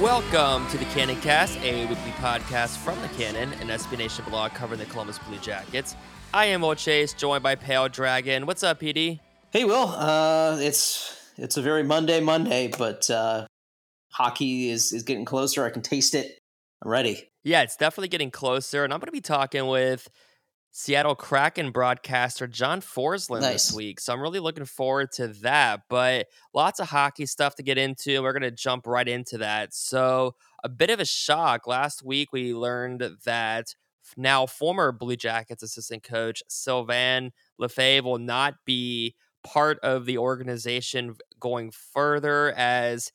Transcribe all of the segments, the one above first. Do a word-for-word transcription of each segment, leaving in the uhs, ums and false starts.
Welcome to The Cannon Cast, a weekly podcast from The Cannon, an S B Nation blog covering the Columbus Blue Jackets. I am Will Chase, joined by Pale Dragon. What's up, P D? Hey, Will. Uh, it's it's a very Monday Monday, but uh, hockey is, is getting closer. I can taste it. I'm ready. Yeah, it's definitely getting closer, and I'm going to be talking with Seattle Kraken broadcaster John Forslund nice. this week. So I'm really looking forward to that, but lots of hockey stuff to get into. And we're going to jump right into that. So a bit of a shock. Last week, we learned that now former Blue Jackets assistant coach Sylvain Lefebvre will not be part of the organization going further as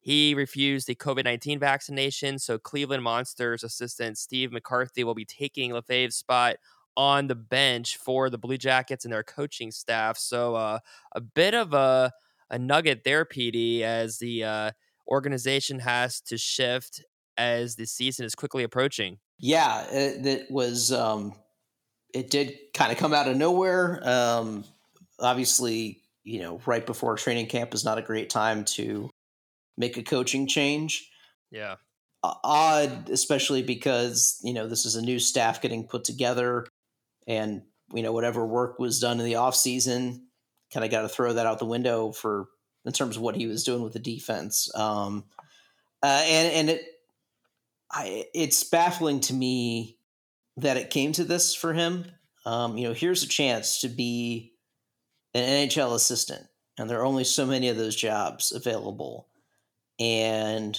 he refused the covid nineteen vaccination. So Cleveland Monsters assistant Steve McCarthy will be taking Lefebvre's spot on the bench for the Blue Jackets and their coaching staff. So uh, a bit of a, a nugget there, P D, as the uh, organization has to shift as the season is quickly approaching. Yeah, it, it was, um, it did kind of come out of nowhere. Um, obviously, you know, right before training camp is not a great time to make a coaching change. Yeah. Uh, odd, especially because, you know, this is a new staff getting put together. And, you know, whatever work was done in the offseason, kind of got to throw that out the window for in terms of what he was doing with the defense. Um, uh, and and it, I, it's baffling to me that it came to this for him. Um, you know, here's a chance to be an N H L assistant, and there are only so many of those jobs available. And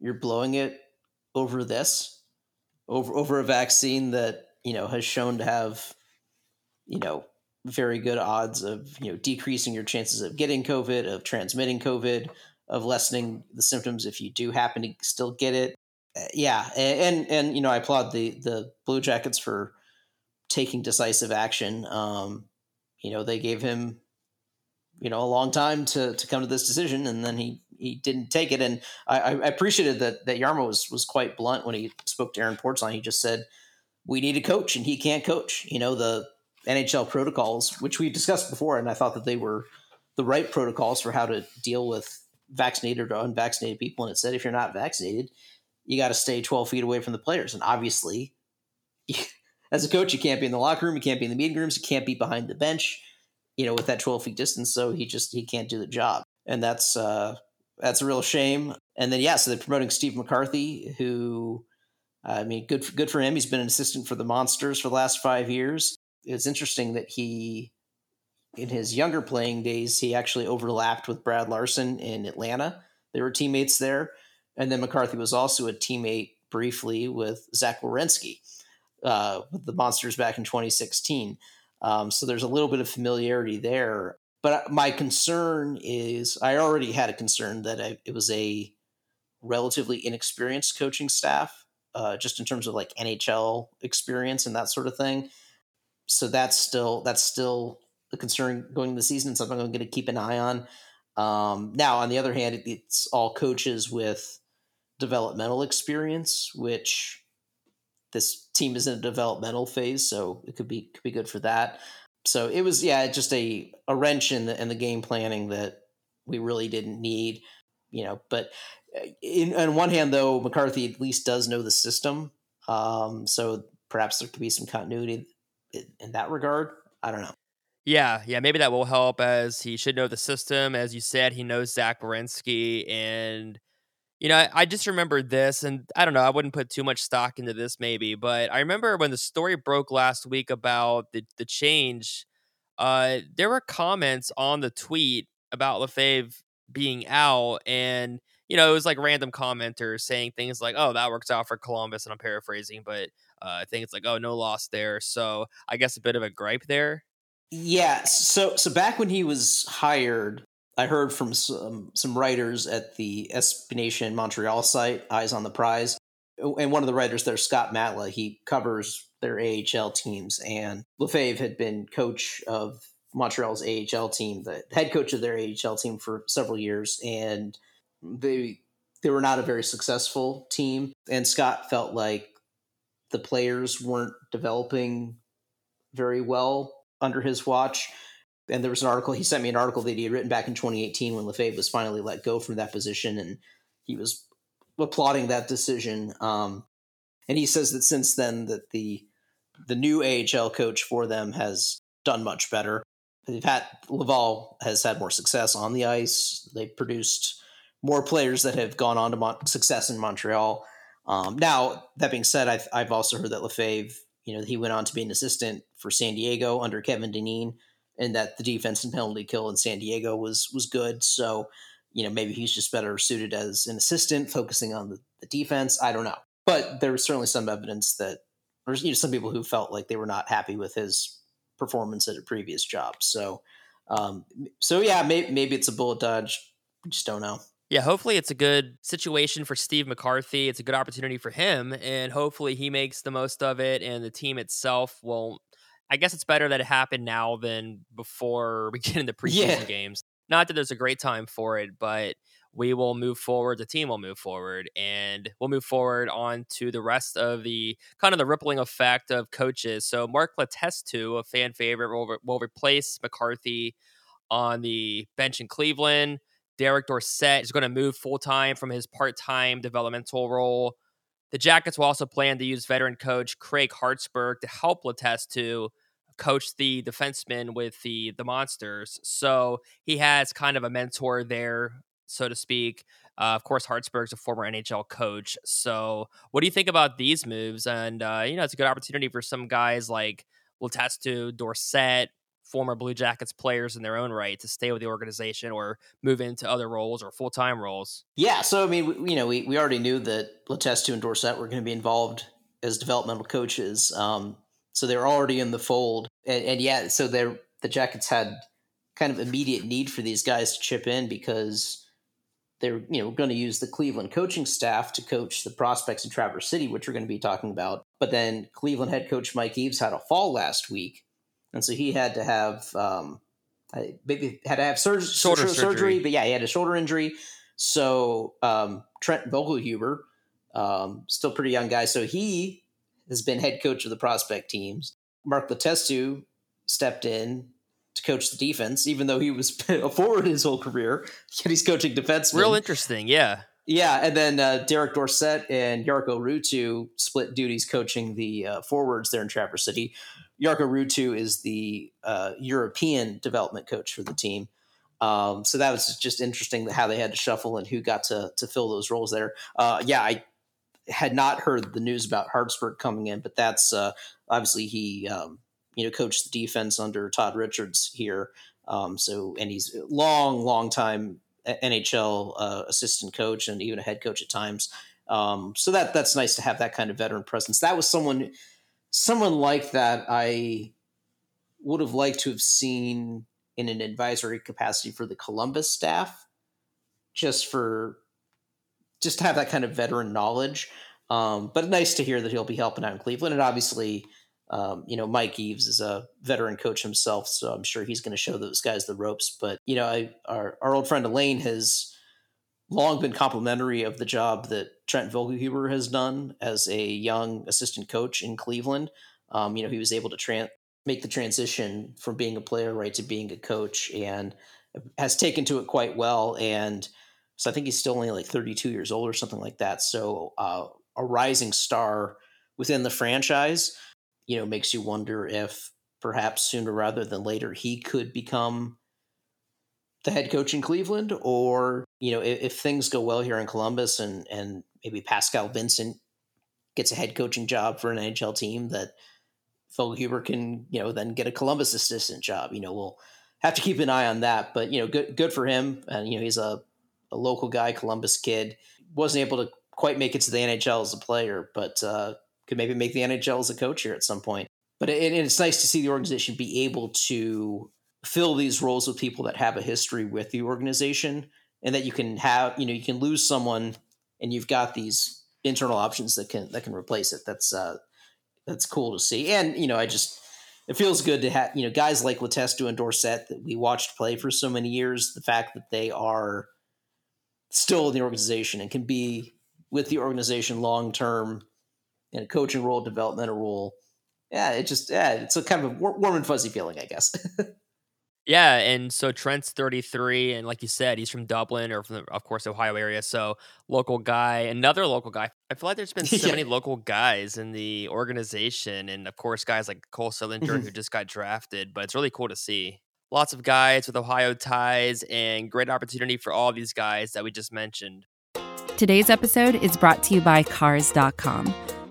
you're blowing it over this, over over a vaccine that, you know, has shown to have, you know, very good odds of, you know, decreasing your chances of getting COVID, of transmitting COVID, of lessening the symptoms if you do happen to still get it. Uh, yeah. And, and, and, you know, I applaud the, the Blue Jackets for taking decisive action. Um, you know, they gave him, you know, a long time to, to come to this decision, and then he, he didn't take it. And I, I appreciated that, that Jarmo was, was quite blunt when he spoke to Aaron Portzline. He just said, we need a coach, and he can't coach. You know, the N H L protocols, which we discussed before, and I thought that they were the right protocols for how to deal with vaccinated or unvaccinated people. And it said, if you're not vaccinated, you got to stay twelve feet away from the players. And obviously, as a coach, you can't be in the locker room, you can't be in the meeting rooms, you can't be behind the bench, you know, with that twelve feet distance. So he just he can't do the job, and that's uh, that's a real shame. And then yeah, so they're promoting Steve McCarthy, who. I mean, good for, good for him. He's been an assistant for the Monsters for the last five years. It's interesting that he, in his younger playing days, he actually overlapped with Brad Larson in Atlanta. They were teammates there. And then McCarthy was also a teammate briefly with Zach Werenski, uh, with the Monsters back in twenty sixteen. Um, so there's a little bit of familiarity there. But my concern is, I already had a concern that I, it was a relatively inexperienced coaching staff, uh, just in terms of like N H L experience and that sort of thing. So that's still that's still a concern going into the season. Something I'm going to keep an eye on. Um, now, on the other hand, it, it's all coaches with developmental experience, which this team is in a developmental phase, so it could be could be good for that. So it was, yeah, just a, a wrench in the, in the game planning that we really didn't need, you know. But in, on one hand, though, McCarthy at least does know the system. Um, so perhaps there could be some continuity in, in that regard. I don't know. Yeah, yeah, maybe that will help, as he should know the system. As you said, he knows Zach Werenski. And, you know, I, I just remember this, and I don't know, I wouldn't put too much stock into this maybe, but I remember when the story broke last week about the, the change, uh, there were comments on the tweet about Lefebvre being out, and, you know, it was like random commenters saying things like, oh, that works out for Columbus, and I'm paraphrasing, but uh, I think it's like, oh, no loss there. So I guess a bit of a gripe there. Yeah, so so back when he was hired, I heard from some some writers at the S B Nation Montreal site, Eyes on the Prize, and one of the writers there, Scott Matla, he covers their A H L teams, and Lefebvre had been coach of Montreal's A H L team, the head coach of their A H L team for several years, and they they were not a very successful team, and Scott felt like the players weren't developing very well under his watch. And there was an article, he sent me an article that he had written back in twenty eighteen when Lefebvre was finally let go from that position, and he was applauding that decision. Um, and he says that since then that the the new A H L coach for them has done much better. They've had, Laval has had more success on the ice. They've produced more players that have gone on to mon- success in Montreal. Um, now, that being said, I've, I've also heard that Lefebvre, you know, he went on to be an assistant for San Diego under Kevin Dineen, and that the defense and penalty kill in San Diego was was good. So, you know, maybe he's just better suited as an assistant focusing on the, the defense. I don't know. But there was certainly some evidence that there's, you know, some people who felt like they were not happy with his performance at a previous job. So, um, so yeah, maybe, maybe it's a bullet dodge. I just don't know. Yeah, hopefully it's a good situation for Steve McCarthy. It's a good opportunity for him, and hopefully he makes the most of it, and the team itself won't. I guess it's better that it happened now than before we get into preseason yeah. games. Not that there's a great time for it, but we will move forward. The team will move forward, and we'll move forward on to the rest of the kind of the rippling effect of coaches. So Mark Letestu, a fan favorite, will, re- will replace McCarthy on the bench in Cleveland. Derek Dorsett is going to move full-time from his part-time developmental role. The Jackets will also plan to use veteran coach Craig Hartsburg to help Letestu coach the defensemen with the, the Monsters. So he has kind of a mentor there, so to speak. Uh, of course, Hartsburg's a former N H L coach. So what do you think about these moves? And, uh, you know, it's a good opportunity for some guys like Letestu, Dorsett, former Blue Jackets players in their own right to stay with the organization or move into other roles or full-time roles. Yeah. So, I mean, we, you know, we, we already knew that Letestu and Dorsett were going to be involved as developmental coaches. Um, so they were already in the fold, and, and yeah, so they're, the Jackets had kind of immediate need for these guys to chip in because they're, you know, going to use the Cleveland coaching staff to coach the prospects in Traverse City, which we're going to be talking about. But then Cleveland head coach Mike Eaves had a fall last week. And so he had to have um, maybe had to have sur- shoulder sur- surgery. surgery, but yeah, he had a shoulder injury. So um, Trent Vogelhuber, um, still pretty young guy, so he has been head coach of the prospect teams. Mark Letestu stepped in to coach the defense, even though he was a forward his whole career. Yet he's coaching defensemen. Real interesting, yeah, yeah. And then uh, Derek Dorsett and Jarko Ruutu split duties coaching the uh, forwards there in Traverse City. Jarko Ruutu is the uh, European development coach for the team. Um, so that was just interesting how they had to shuffle and who got to to fill those roles there. Uh, yeah, I had not heard the news about Hartsburg coming in, but that's uh, obviously he um, you know coached the defense under Todd Richards here. Um, so and he's a long, long time N H L uh, assistant coach and even a head coach at times. Um, so that that's nice to have that kind of veteran presence. That was someone, someone like that I would have liked to have seen in an advisory capacity for the Columbus staff, just for just to have that kind of veteran knowledge. Um, but nice to hear that he'll be helping out in Cleveland. And obviously, um, you know, Mike Eaves is a veteran coach himself, so I'm sure he's going to show those guys the ropes. But, you know, I, our, our old friend Elaine has long been complimentary of the job that Trent Vogelhuber has done as a young assistant coach in Cleveland. Um, you know, he was able to tra- make the transition from being a player, right, to being a coach, and has taken to it quite well. And so I think he's still only like thirty-two years old or something like that. So, uh, a rising star within the franchise, you know, makes you wonder if perhaps sooner rather than later he could become the head coach in Cleveland, or, you know, if, if things go well here in Columbus and, and maybe Pascal Vincent gets a head coaching job for an N H L team, that Vogelhuber can, you know, then get a Columbus assistant job. You know, we'll have to keep an eye on that, but, you know, good, good for him. And, you know, he's a, a local guy, Columbus kid, wasn't able to quite make it to the N H L as a player, but uh, could maybe make the N H L as a coach here at some point. But it, it's nice to see the organization be able to fill these roles with people that have a history with the organization, and that you can have, you know, you can lose someone and you've got these internal options that can, that can replace it. That's, uh, that's cool to see. And, you know, I just, it feels good to have, you know, guys like Letestu and Dorsett that we watched play for so many years, the fact that they are still in the organization and can be with the organization long-term in a coaching role, developmental role. Yeah, it just, yeah, it's a kind of a warm and fuzzy feeling, I guess. Yeah. And so Trent's thirty-three. And like you said, he's from Dublin, or from the, of course, Ohio area. So local guy, another local guy. I feel like there's been so yeah. many local guys in the organization. And of course, guys like Cole Sillinger, who just got drafted, but it's really cool to see. Lots of guys with Ohio ties, and great opportunity for all these guys that we just mentioned. Today's episode is brought to you by Cars dot com.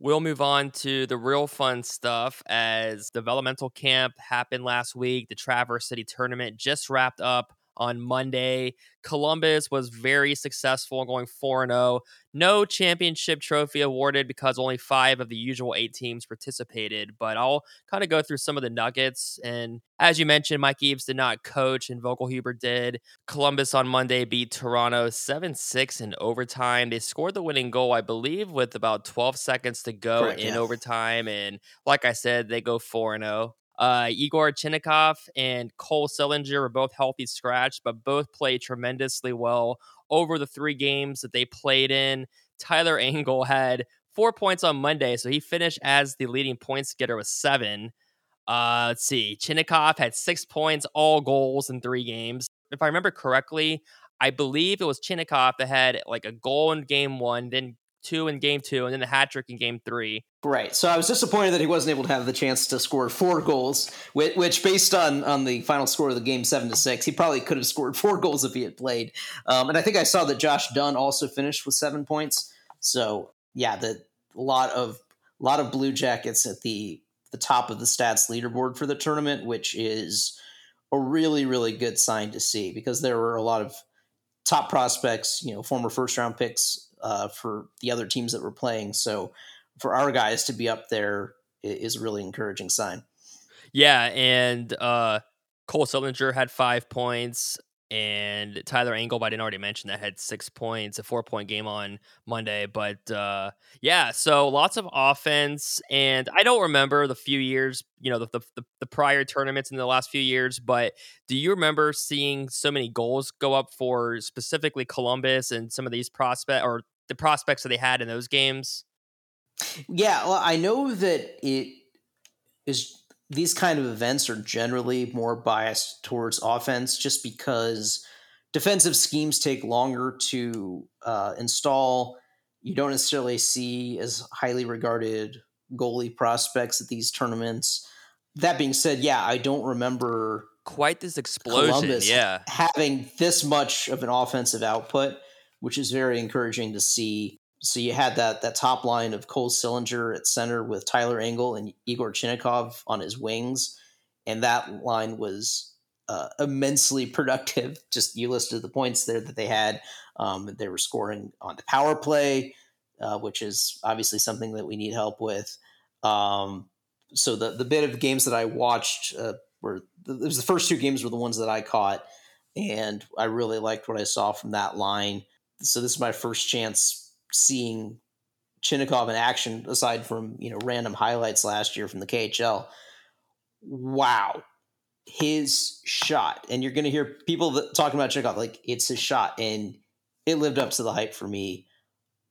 We'll move on to the real fun stuff, as developmental camp happened last week. The Traverse City tournament just wrapped up on Monday. Columbus was very successful, going four and oh. No championship trophy awarded because only five of the usual eight teams participated, but I'll kind of go through some of the nuggets. And as you mentioned, Mike Eaves did not coach and Vogelhuber did. Columbus on Monday beat Toronto seven six in overtime. They scored the winning goal, I believe, with about twelve seconds to go. Correct, in yes. overtime. And like I said, they go four and oh. Uh, Yegor Chinakhov and Cole Sillinger were both healthy scratch, but both played tremendously well over the three games that they played in. Tyler Angle had four points on Monday, so he finished as the leading points getter with seven. Uh, let's see. Chinakhov had six points, all goals in three games. If I remember correctly, I believe it was Chinakhov that had like a goal in game one, then two in game two and then a hat trick in game three. Right. So I was disappointed that he wasn't able to have the chance to score four goals, which, which based on, on the final score of the game seven to six, he probably could have scored four goals if he had played. Um, and I think I saw that Josh Dunne also finished with seven points. So yeah, the lot of, lot of Blue Jackets at the, the top of the stats leaderboard for the tournament, which is a really, really good sign to see because there were a lot of top prospects, you know, former first round picks uh, for the other teams that were playing. So for our guys to be up there is a really encouraging sign. Yeah. And uh, Cole Sillinger had five points and Tyler Angle, but I didn't already mention that, had six points, a four point game on Monday. But uh, yeah, so lots of offense. And I don't remember the few years, you know, the, the, the prior tournaments in the last few years, but do you remember seeing so many goals go up for specifically Columbus and some of these prospect or the prospects that they had in those games? Yeah, well, I know that it is these kind of events are generally more biased towards offense just because defensive schemes take longer to uh, install. You don't necessarily see as highly regarded goalie prospects at these tournaments. That being said, yeah, I don't remember quite this explosion. Columbus yeah, having this much of an offensive output, which is very encouraging to see. So you had that that top line of Cole Sillinger at center with Tyler Angle and Yegor Chinakhov on his wings, and that line was uh, immensely productive. Just you listed the points there that they had. Um, they were scoring on the power play, uh, which is obviously something that we need help with. Um, so the the bit of games that I watched uh, were it was the first two games were the ones that I caught, and I really liked what I saw from that line. So this is my first chance seeing Chinakhov in action aside from, you know, random highlights last year from the K H L. Wow. His shot. And you're going to hear people that, talking about Chinakhov, like it's his shot. And it lived up to the hype for me.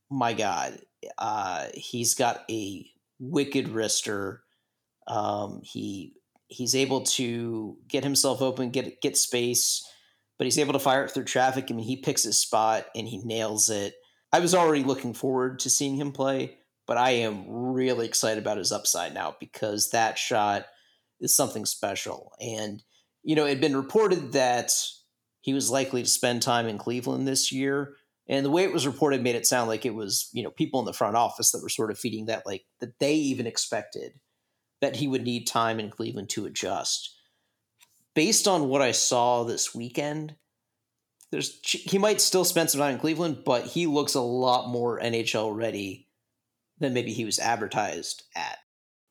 My God. Uh, he's got a wicked wrister. Um, he, he's able to get himself open, get, get space, but he's able to fire it through traffic. I mean, he picks his spot and he nails it. I was already looking forward to seeing him play, but I am really excited about his upside now because that shot is something special. And, you know, it had been reported that he was likely to spend time in Cleveland this year. And the way it was reported made it sound like it was, you know, people in the front office that were sort of feeding that, like, that they even expected that he would need time in Cleveland to adjust. Based on what I saw this weekend, There's, he might still spend some time in Cleveland, but he looks a lot more N H L ready than maybe he was advertised at.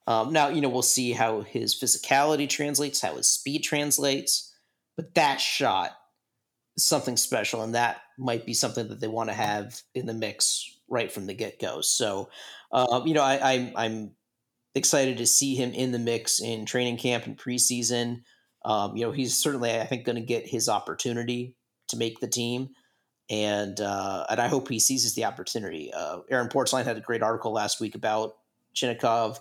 Um, now, you know, we'll see how his physicality translates, how his speed translates, but that shot is something special, and that might be something that they want to have in the mix right from the get-go. So, uh, you know, I, I, I'm excited to see him in the mix in training camp and preseason. Um, you know, he's certainly, I think, going to get his opportunity to make the team, and uh, and I hope he seizes the opportunity. Uh, Aaron Portzline had a great article last week about Chinakhov,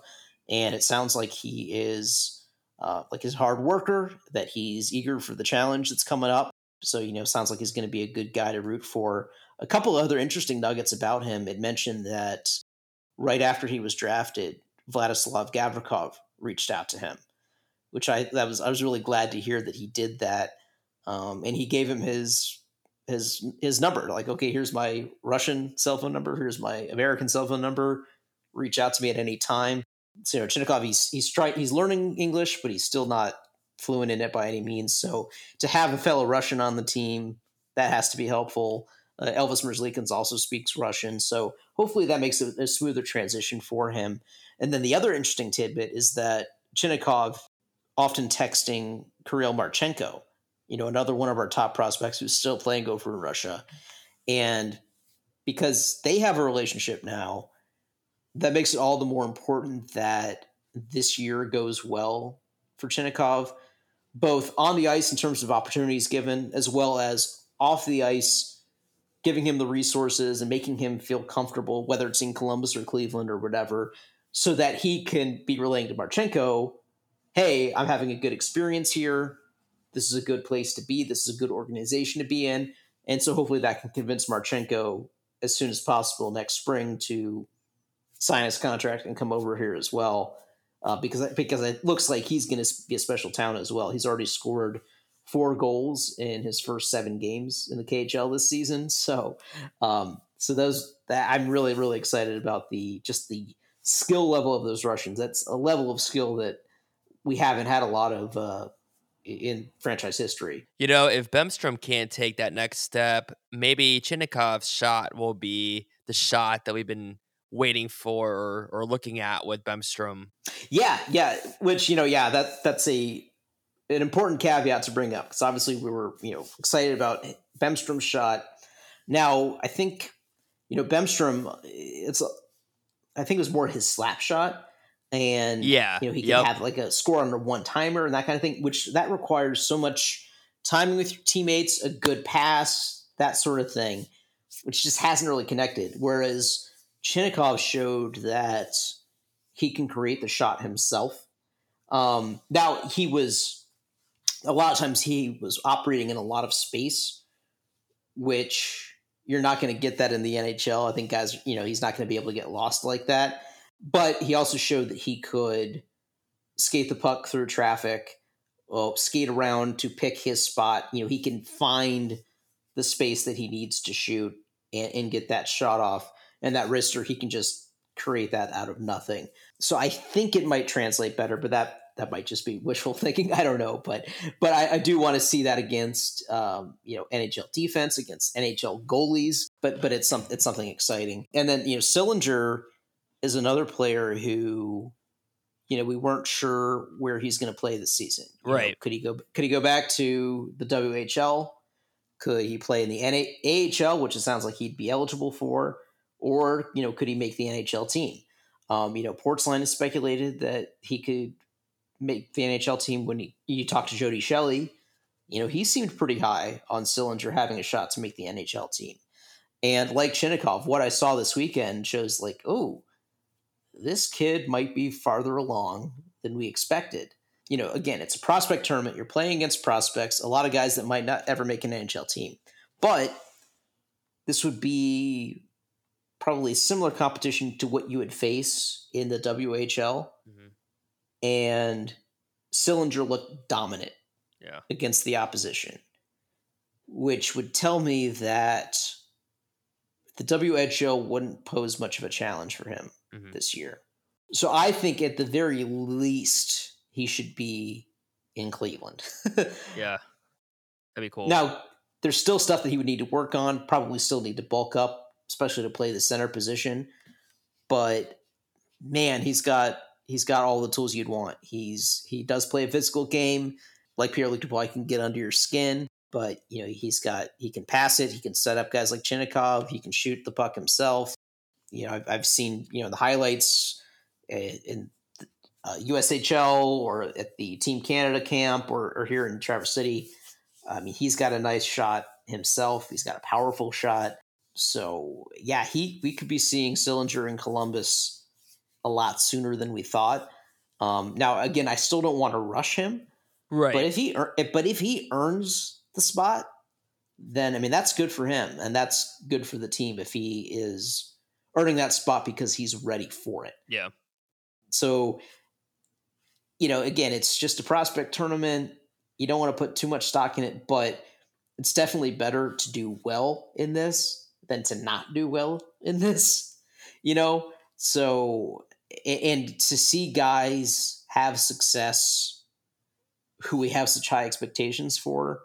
and it sounds like he is uh, like his hard worker, that he's eager for the challenge that's coming up. So, you know, sounds like he's going to be a good guy to root for. A couple other interesting nuggets about him. It mentioned that right after he was drafted, Vladislav Gavrikov reached out to him, which I that was I was really glad to hear that he did that. Um, and he gave him his, his, his number, like, okay, here's my Russian cell phone number. Here's my American cell phone number. Reach out to me at any time. So, you know, Chinakhov, he's, he's trying, he's learning English, but he's still not fluent in it by any means. So to have a fellow Russian on the team, that has to be helpful. Uh, Elvis Merzlikins also speaks Russian. So hopefully that makes a, a smoother transition for him. And then the other interesting tidbit is that Chinakhov often texting Kirill Marchenko, you know, another one of our top prospects who's still playing over in Russia. And because they have a relationship now, that makes it all the more important that this year goes well for Chinakhov, both on the ice in terms of opportunities given, as well as off the ice, giving him the resources and making him feel comfortable, whether it's in Columbus or Cleveland or whatever, so that he can be relaying to Marchenko, hey, I'm having a good experience here. This is a good place to be. This is a good organization to be in. And so hopefully that can convince Marchenko as soon as possible next spring to sign his contract and come over here as well, uh, because because it looks like he's going to be a special talent as well. He's already scored four goals in his first seven games in the K H L this season. So, um, so those that I'm really really excited about the just the skill level of those Russians. That's a level of skill that we haven't had a lot of uh, in franchise history. You know, if Bemstrom can't take that next step, maybe Chinakhov's shot will be the shot that we've been waiting for or, or looking at with Bemstrom. Yeah, yeah. Which, you know, yeah, that that's a an important caveat to bring up, because obviously we were, you know, excited about Bemstrom's shot. Now, I think, you know, Bemstrom, it's, I think it was more his slap shot. And, yeah, you know, he can yep. have like a score on a one timer and that kind of thing, which that requires so much timing with your teammates, a good pass, that sort of thing, which just hasn't really connected. Whereas Chinakhov showed that he can create the shot himself. Um, now he was, a lot of times he was operating in a lot of space, which you're not going to get that in the N H L. I think guys, you know, he's not going to be able to get lost like that. But he also showed that he could skate the puck through traffic, uh, skate around to pick his spot. You know, he can find the space that he needs to shoot and, and get that shot off. And that wrister, he can just create that out of nothing. So I think it might translate better, but that that might just be wishful thinking. I don't know, but but I, I do want to see that against um, you know, N H L defense, against N H L goalies. But but it's some it's something exciting. And then, you know, Sillinger is another player who, you know, we weren't sure where he's going to play this season. You right. know, could he go, could he go back to the W H L? Could he play in the A H L, which it sounds like he'd be eligible for, or, you know, could he make the N H L team? Um, you know, Portzline has speculated that he could make the N H L team. When he, you talk to Jody Shelley, you know, he seemed pretty high on Sillinger having a shot to make the N H L team. And like Chinakhov, what I saw this weekend shows like, oh, this kid might be farther along than we expected. You know, again, it's a prospect tournament. You're playing against prospects, a lot of guys that might not ever make an N H L team. But this would be probably similar competition to what you would face in the W H L. Mm-hmm. And Sillinger looked dominant yeah. against the opposition, which would tell me that the W H L wouldn't pose much of a challenge for him mm-hmm. this year. So I think at the very least he should be in Cleveland. Yeah. That'd be cool. Now there's still stuff that he would need to work on, probably still need to bulk up, especially to play the center position. But man, he's got, he's got all the tools you'd want. He's, he does play a physical game. Like Pierre-Luc Dubois, he can get under your skin. But, you know, he's got, he can pass it. He can set up guys like Chinakhov. He can shoot the puck himself. You know, I've, I've seen, you know, the highlights in uh, U S H L or at the Team Canada camp or, or here in Traverse City. I mean, he's got a nice shot himself. He's got a powerful shot. So, yeah, he we could be seeing Sillinger in Columbus a lot sooner than we thought. Um, now, again, I still don't want to rush him. Right. But if he, but if he earns the spot, then, I mean, that's good for him and that's good for the team if he is earning that spot because he's ready for it. Yeah. So, you know, again, it's just a prospect tournament. You don't want to put too much stock in it, but it's definitely better to do well in this than to not do well in this, you know? So, and to see guys have success who we have such high expectations for,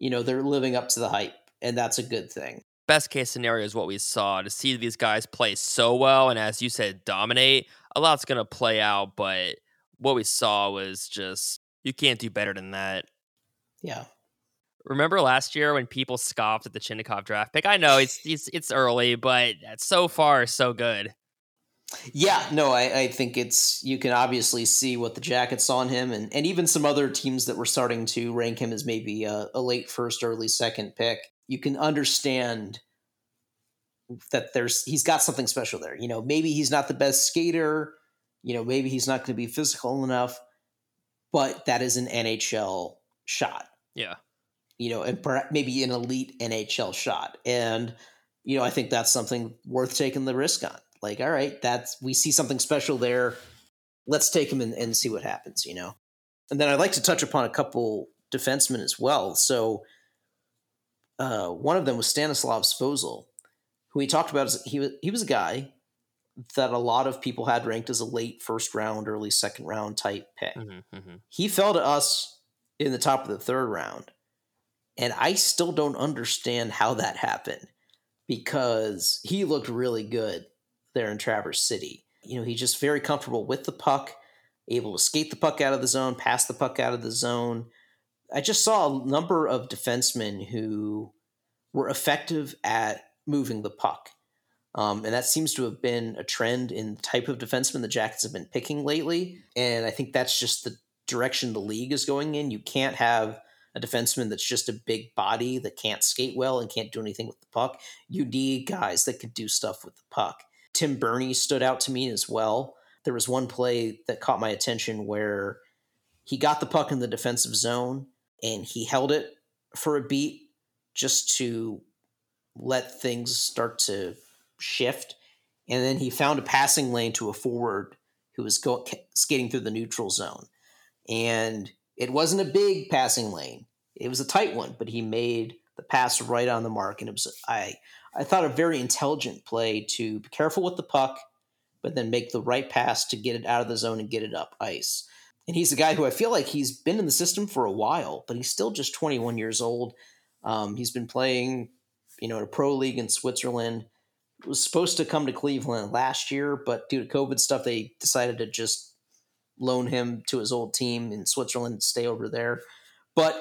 you know, they're living up to the hype, and that's a good thing. Best case scenario is what we saw, to see these guys play so well and, as you said, dominate. A lot's going to play out, but what we saw was just, you can't do better than that. Yeah. Remember last year when people scoffed at the Chinakhov draft pick? I know it's it's, it's early, but so far, so good. Yeah, no, I, I think it's, you can obviously see what the Jackets saw in him, and, and even some other teams that were starting to rank him as maybe a, a late first, early second pick. You can understand that there's, he's got something special there. You know, maybe he's not the best skater, you know, maybe he's not going to be physical enough, but that is an N H L shot. Yeah. You know, and per, maybe an elite N H L shot. And, you know, I think that's something worth taking the risk on. Like, all right, that's, we see something special there. Let's take him and, and see what happens, you know? And then I'd like to touch upon a couple defensemen as well. So uh, one of them was Stanislav Spozil, who we talked about. As, he was, he was a guy that a lot of people had ranked as a late first round, early second round type pick. Mm-hmm, mm-hmm. He fell to us in the top of the third round. And I still don't understand how that happened, because he looked really good there in Traverse City. You know, he's just very comfortable with the puck, able to skate the puck out of the zone, pass the puck out of the zone. I just saw a number of defensemen who were effective at moving the puck. Um, and that seems to have been a trend in the type of defensemen the Jackets have been picking lately. And I think that's just the direction the league is going in. You can't have a defenseman that's just a big body that can't skate well and can't do anything with the puck. You need guys that could do stuff with the puck. Tim Burney stood out to me as well. There was one play that caught my attention where he got the puck in the defensive zone and he held it for a beat just to let things start to shift. And then he found a passing lane to a forward who was go- skating through the neutral zone. And it wasn't a big passing lane. It was a tight one, but he made the pass right on the mark. And it was, I, I thought, a very intelligent play to be careful with the puck, but then make the right pass to get it out of the zone and get it up ice. And he's a guy who I feel like he's been in the system for a while, but he's still just twenty-one years old. Um, he's been playing, you know, in a pro league in Switzerland. He was supposed to come to Cleveland last year, but due to COVID stuff, they decided to just loan him to his old team in Switzerland and stay over there. But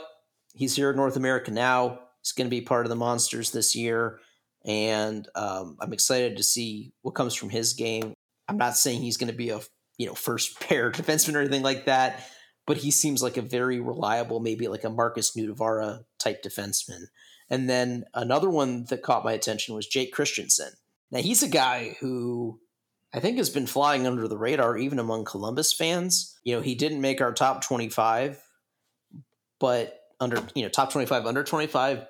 he's here in North America now. He's going to be part of the Monsters this year. And um, I'm excited to see what comes from his game. I'm not saying he's going to be a, you know, first pair defenseman or anything like that, but he seems like a very reliable, maybe like a Marcus Nudavara type defenseman. And then another one that caught my attention was Jake Christensen. Now, he's a guy who I think has been flying under the radar, even among Columbus fans. You know, he didn't make our top twenty-five, but under, you know, top twenty-five, under twenty-five,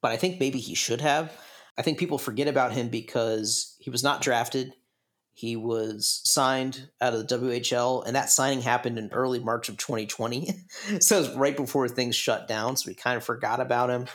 but I think maybe he should have. I think people forget about him because he was not drafted. He was signed out of the W H L, and that signing happened in early March of twenty twenty. So it was right before things shut down, so we kind of forgot about him.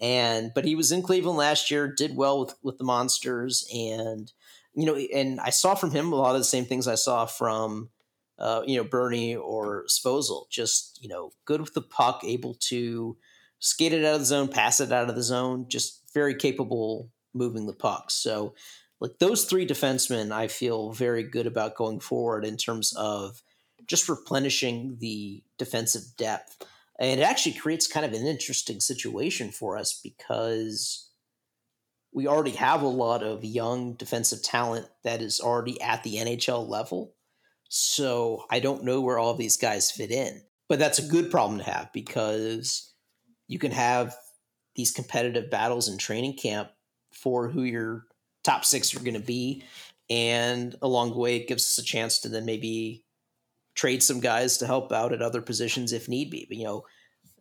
And but he was in Cleveland last year, did well with, with the Monsters, and you know, and I saw from him a lot of the same things I saw from uh, you know, Bernie or Spozil. Just, you know, good with the puck, able to skate it out of the zone, pass it out of the zone, just very capable moving the puck. So like those three defensemen, I feel very good about going forward in terms of just replenishing the defensive depth. And it actually creates kind of an interesting situation for us, because we already have a lot of young defensive talent that is already at the N H L level. So I don't know where all of these guys fit in. But that's a good problem to have, because you can have these competitive battles in training camp for who you're top six are going to be, and along the way, it gives us a chance to then maybe trade some guys to help out at other positions if need be. But, you know,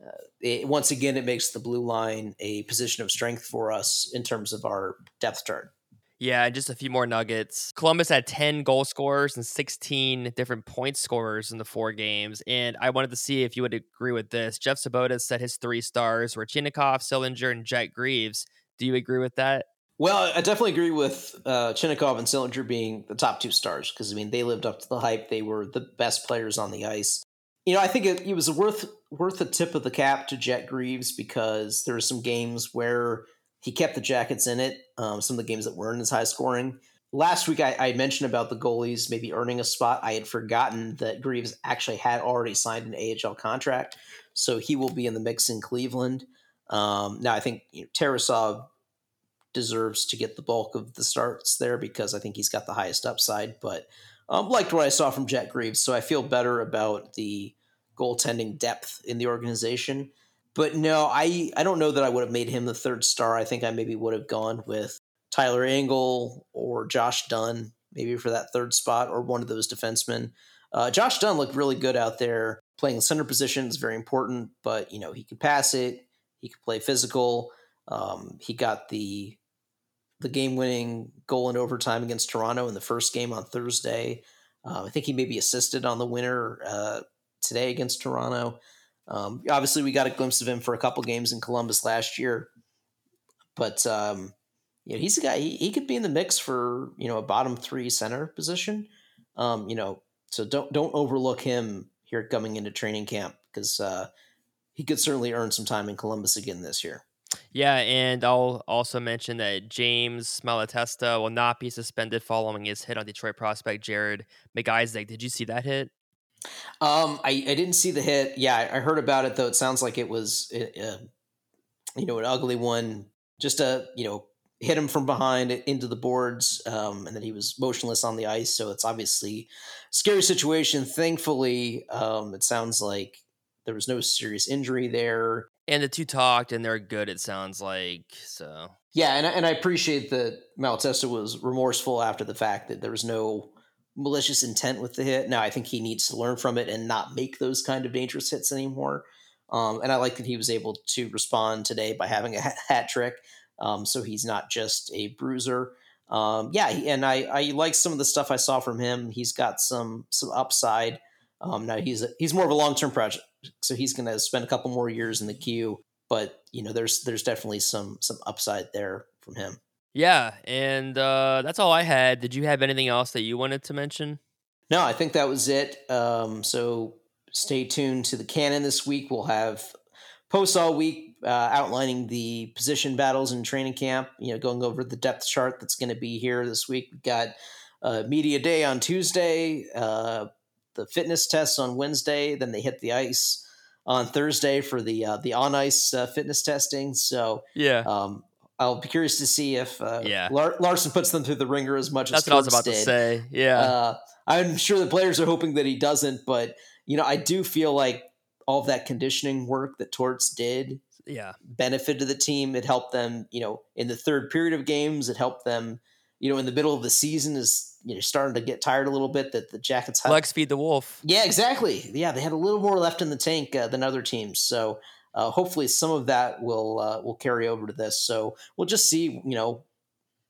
uh, it, once again, it makes the blue line a position of strength for us in terms of our depth chart. Yeah, just a few more nuggets. Columbus had ten goal scorers and sixteen different point scorers in the four games. And I wanted to see if you would agree with this. Jeff Sobota said his three stars were Chinakhov, Sillinger, and Jack Greaves. Do you agree with that? Well, I definitely agree with uh, Chinakhov and Sillinger being the top two stars, because, I mean, they lived up to the hype. They were the best players on the ice. You know, I think it, it was worth worth a tip of the cap to Jack Greaves, because there were some games where he kept the Jackets in it, um, some of the games that weren't as high scoring. Last week, I, I mentioned about the goalies maybe earning a spot. I had forgotten that Greaves actually had already signed an A H L contract, so he will be in the mix in Cleveland. Um, now, I think you know, Tarasov deserves to get the bulk of the starts there, because I think he's got the highest upside, but um, liked what I saw from Jack Greaves. So I feel better about the goaltending depth in the organization, but no, I, I don't know that I would have made him the third star. I think I maybe would have gone with Tyler Angle or Josh Dunne, maybe for that third spot, or one of those defensemen. Uh, Josh Dunne looked really good out there playing the center position. It's very important, but you know, he could pass it. He could play physical. Um, he got the the game-winning goal in overtime against Toronto in the first game on Thursday. Uh, I think he maybe assisted on the winner uh, today against Toronto. Um, obviously, we got a glimpse of him for a couple games in Columbus last year, but um, you know, he's a guy. He, he could be in the mix for, you know, a bottom three center position. Um, you know, so don't don't overlook him here coming into training camp, because uh, he could certainly earn some time in Columbus again this year. Yeah, and I'll also mention that James Malatesta will not be suspended following his hit on Detroit prospect Jared McIsaac. Did you see that hit? Um, I, I didn't see the hit. Yeah, I heard about it, though. It sounds like it was, uh, you know, an ugly one. Just a, you know, hit him from behind into the boards, um, and then he was motionless on the ice. So it's obviously a scary situation. Thankfully, um, it sounds like there was no serious injury there. And the two talked, and they're good, it sounds like. So yeah, and I, and I appreciate that Malatesta was remorseful after the fact, that there was no malicious intent with the hit. Now, I think he needs to learn from it and not make those kind of dangerous hits anymore. Um, and I like that he was able to respond today by having a hat trick, um, so he's not just a bruiser. Um, yeah, and I, I like some of the stuff I saw from him. He's got some some upside. Um, now, he's a, he's more of a long-term project, so he's going to spend a couple more years in the queue. But, you know, there's there's definitely some some upside there from him. Yeah, and uh, that's all I had. Did you have anything else that you wanted to mention? No, I think that was it. Um, so stay tuned to The Cannon this week. We'll have posts all week uh, outlining the position battles in training camp, you know, going over the depth chart that's going to be here this week. We've got uh, Media Day on Tuesday, uh the fitness tests on Wednesday, then they hit the ice on Thursday for the uh, the on ice uh, fitness testing. So yeah, um, I'll be curious to see if uh, yeah. Lar- Larson puts them through the ringer as much That's as what I was about did. to say. Yeah, uh, I'm sure the players are hoping that he doesn't, but you know, I do feel like all of that conditioning work that Torts did, yeah, benefited the team. It helped them, you know, in the third period of games. It helped them, you know, in the middle of the season is. You know, starting to get tired a little bit that the Jackets had. Legs feed the wolf. Yeah, exactly. Yeah, they had a little more left in the tank uh, than other teams. So uh, hopefully some of that will uh, will carry over to this. So we'll just see, you know,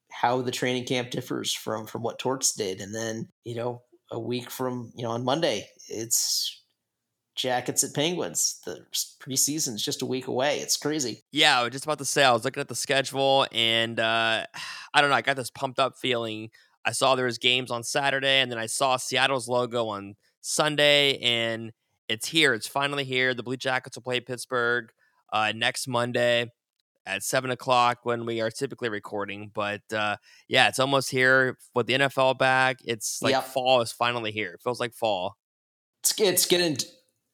how the training camp differs from from what Torts did. And then, you know, a week from, you know, on Monday, it's Jackets at Penguins. The preseason is just a week away. It's crazy. Yeah, I was just about to say, I was looking at the schedule and uh, I don't know, I got this pumped up feeling. I saw there was games on Saturday, and then I saw Seattle's logo on Sunday, and it's here. It's finally here. The Blue Jackets will play Pittsburgh uh, next Monday at seven o'clock when we are typically recording. But, uh, yeah, it's almost here. With the N F L back, it's like yep. fall is finally here. It feels like fall. It's, it's getting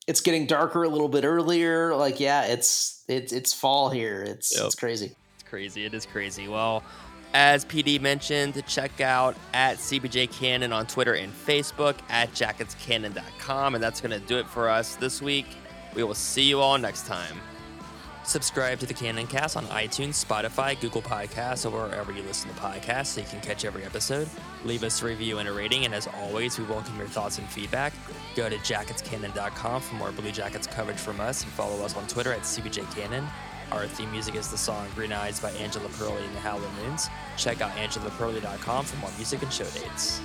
it's getting darker a little bit earlier. Like, yeah, it's, it's, it's fall here. It's, yep. it's crazy. It's crazy. It is crazy. Well, as P D mentioned, check out at C B J Cannon on Twitter and Facebook, at jackets cannon dot com, and that's going to do it for us this week. We will see you all next time. Subscribe to The Cannon Cast on iTunes, Spotify, Google Podcasts, or wherever you listen to podcasts so you can catch every episode. Leave us a review and a rating, and as always, we welcome your thoughts and feedback. Go to jackets cannon dot com for more Blue Jackets coverage from us, and follow us on Twitter at C B J Cannon. Our theme music is the song Green Eyes by Angela Perley and the Howlin' Moons. Check out angela perley dot com for more music and show dates.